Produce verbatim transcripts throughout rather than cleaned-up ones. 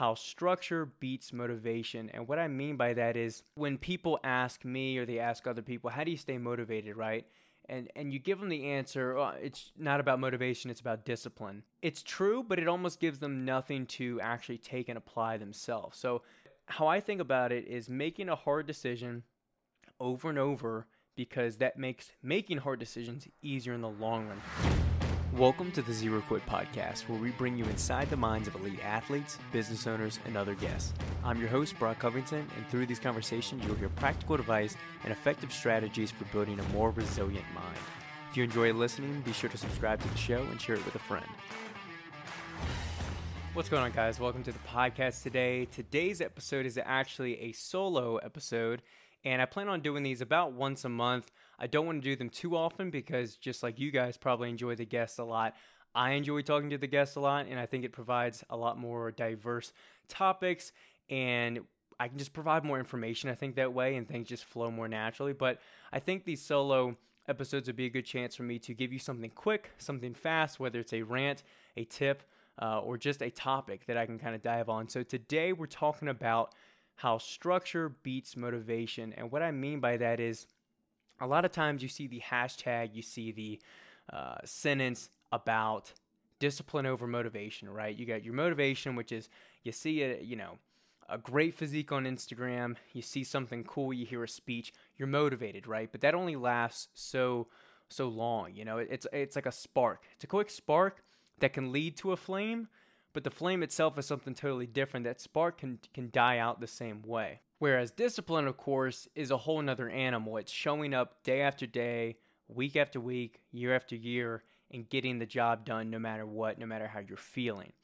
how structure beats motivation. And what I mean by that is when people ask me or they ask other people, how do you stay motivated, right? And, and you give them the answer, oh, it's not about motivation, it's about discipline. It's true, but it almost gives them nothing to actually take and apply themselves. So how I think about it is making a hard decision over and over, because that makes making hard decisions easier in the long run. Welcome to the Zero Quit Podcast, where we bring you inside the minds of elite athletes, business owners, and other guests. I'm your host, Brock Covington, and through these conversations, you'll hear practical advice and effective strategies for building a more resilient mind. If you enjoy listening, be sure to subscribe to the show and share it with a friend. What's going on, guys? Welcome to the podcast today. Today's episode is actually a solo episode, and I plan on doing these about once a month. I don't want to do them too often because just like you guys probably enjoy the guests a lot, I enjoy talking to the guests a lot, and I think it provides a lot more diverse topics, and I can just provide more information, I think, that way, and things just flow more naturally. But I think these solo episodes would be a good chance for me to give you something quick, something fast, whether it's a rant, a tip, uh, or just a topic that I can kind of dive on. So today we're talking about how structure beats motivation. And what I mean by that is a lot of times you see the hashtag, you see the uh, sentence about discipline over motivation, right? You got your motivation, which is you see a, you know, a great physique on Instagram, you see something cool, you hear a speech, you're motivated, right? But that only lasts so so long, you know. It's it's like a spark. It's a quick spark that can lead to a flame, but the flame itself is something totally different. That spark can can die out the same way. Whereas discipline, of course, is a whole nother animal. It's showing up day after day, week after week, year after year, and getting the job done no matter what, no matter how you're feeling.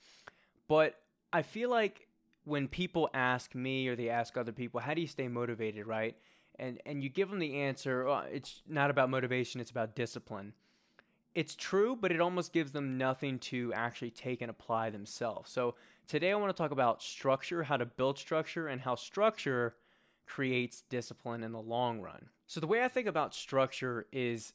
But I feel like when people ask me or they ask other people, how do you stay motivated, right? And and you give them the answer, oh, it's not about motivation, it's about discipline. It's true, but it almost gives them nothing to actually take and apply themselves. So today I want to talk about structure, how to build structure, and how structure creates discipline in the long run. So the way I think about structure is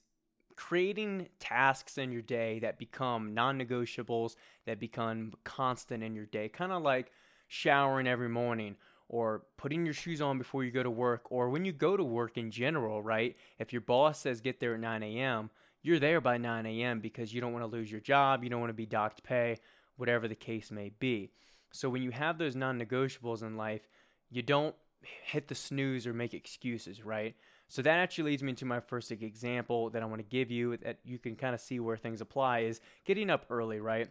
creating tasks in your day that become non-negotiables, that become constant in your day, kind of like showering every morning, or putting your shoes on before you go to work, or when you go to work in general, right? If your boss says get there at nine a.m., you're there by nine a.m. because you don't want to lose your job, you don't want to be docked pay, whatever the case may be. So when you have those non-negotiables in life, you don't hit the snooze or make excuses, right? So that actually leads me to my first example that I want to give you that you can kind of see where things apply is getting up early, right?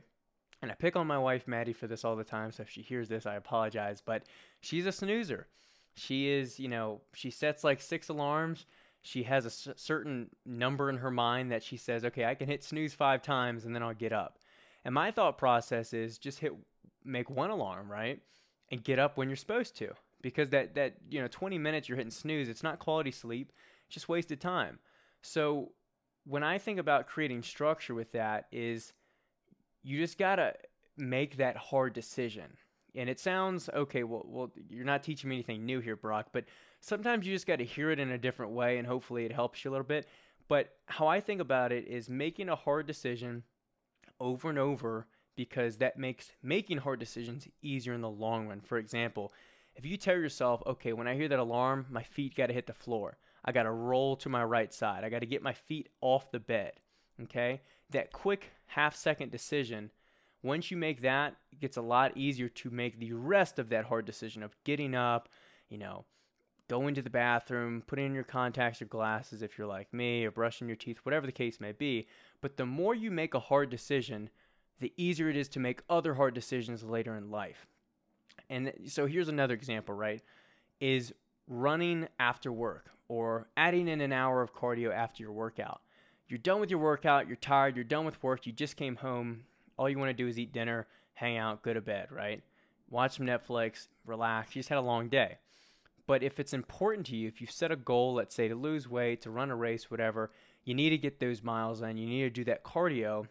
And I pick on my wife, Maddie, for this all the time, so if she hears this, I apologize, but she's a snoozer. She is, you know, she sets like six alarms. She has a certain number in her mind that she says, okay, I can hit snooze five times and then I'll get up. And my thought process is just hit, make one alarm, right? And get up when you're supposed to, because that, that, you know, twenty minutes you're hitting snooze, it's not quality sleep, it's just wasted time. So when I think about creating structure with that is you just got to make that hard decision. And it sounds, okay, well, well, you're not teaching me anything new here, Brock, but sometimes you just got to hear it in a different way, and hopefully it helps you a little bit. But how I think about it is making a hard decision over and over, because that makes making hard decisions easier in the long run. For example, if you tell yourself, okay, when I hear that alarm, my feet got to hit the floor. I got to roll to my right side. I got to get my feet off the bed, okay? That quick half-second decision, once you make that, it gets a lot easier to make the rest of that hard decision of getting up, you know, going to the bathroom, putting in your contacts or glasses if you're like me, or brushing your teeth, whatever the case may be. But the more you make a hard decision, the easier it is to make other hard decisions later in life. And so here's another example, right, is running after work or adding in an hour of cardio after your workout. You're done with your workout, you're tired, you're done with work, you just came home. All you want to do is eat dinner, hang out, go to bed, right? Watch some Netflix, relax. You just had a long day. But if it's important to you, if you set a goal, let's say to lose weight, to run a race, whatever, you need to get those miles in. You need to do that cardio.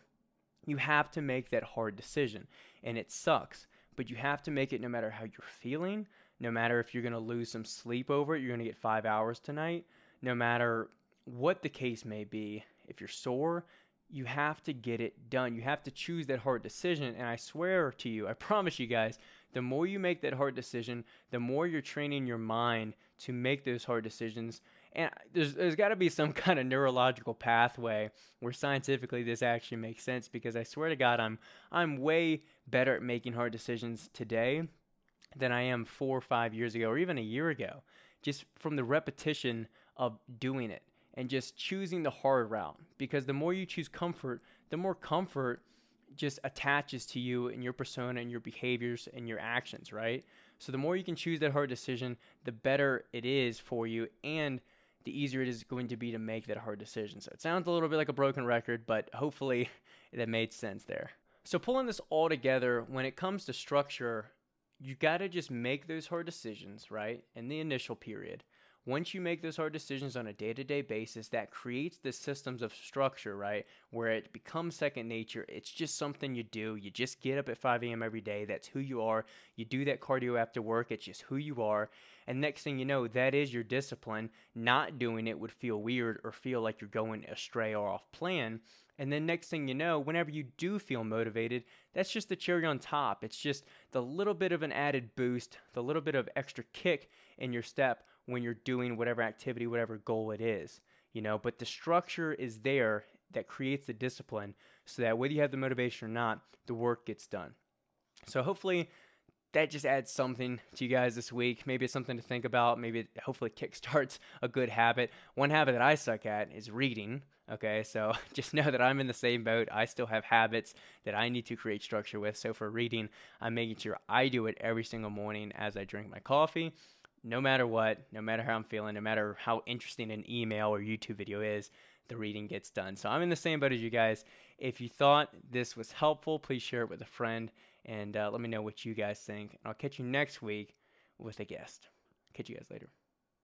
You have to make that hard decision. And it sucks, but you have to make it no matter how you're feeling, no matter if you're going to lose some sleep over it, you're going to get five hours tonight, no matter what the case may be, if you're sore, you have to get it done. You have to choose that hard decision. And I swear to you, I promise you guys, The more you make that hard decision, the more you're training your mind to make those hard decisions. And there's, there's got to be some kind of neurological pathway where scientifically this actually makes sense, because I swear to God, I'm I'm way better at making hard decisions today than I am four or five years ago, or even a year ago, just from the repetition of doing it and just choosing the hard route. Because the more you choose comfort, the more comfort just attaches to you and your persona and your behaviors and your actions, right? So the more you can choose that hard decision, the better it is for you, and the easier it is going to be to make that hard decision. So it sounds a little bit like a broken record, but hopefully that made sense there. So pulling this all together, when it comes to structure, you got to just make those hard decisions, right? In the initial period. Once you make those hard decisions on a day-to-day basis, that creates the systems of structure, right? Where it becomes second nature. It's just something you do. You just get up at five a.m. every day. That's who you are. You do that cardio after work. It's just who you are. And next thing you know, that is your discipline. Not doing it would feel weird or feel like you're going astray or off plan. And then next thing you know, whenever you do feel motivated, that's just the cherry on top. It's just the little bit of an added boost, the little bit of extra kick in your step when you're doing whatever activity, whatever goal it is, you know, but the structure is there that creates the discipline so that whether you have the motivation or not, the work gets done. So hopefully that just adds something to you guys this week. Maybe it's something to think about. Maybe it hopefully kickstarts a good habit. One habit that I suck at is reading. Okay, so just know that I'm in the same boat. I still have habits that I need to create structure with. So for reading, I'm making sure I do it every single morning as I drink my coffee. No matter what, no matter how I'm feeling, no matter how interesting an email or YouTube video is, the reading gets done. So I'm in the same boat as you guys. If you thought this was helpful, please share it with a friend and uh, let me know what you guys think. And I'll catch you next week with a guest. Catch you guys later.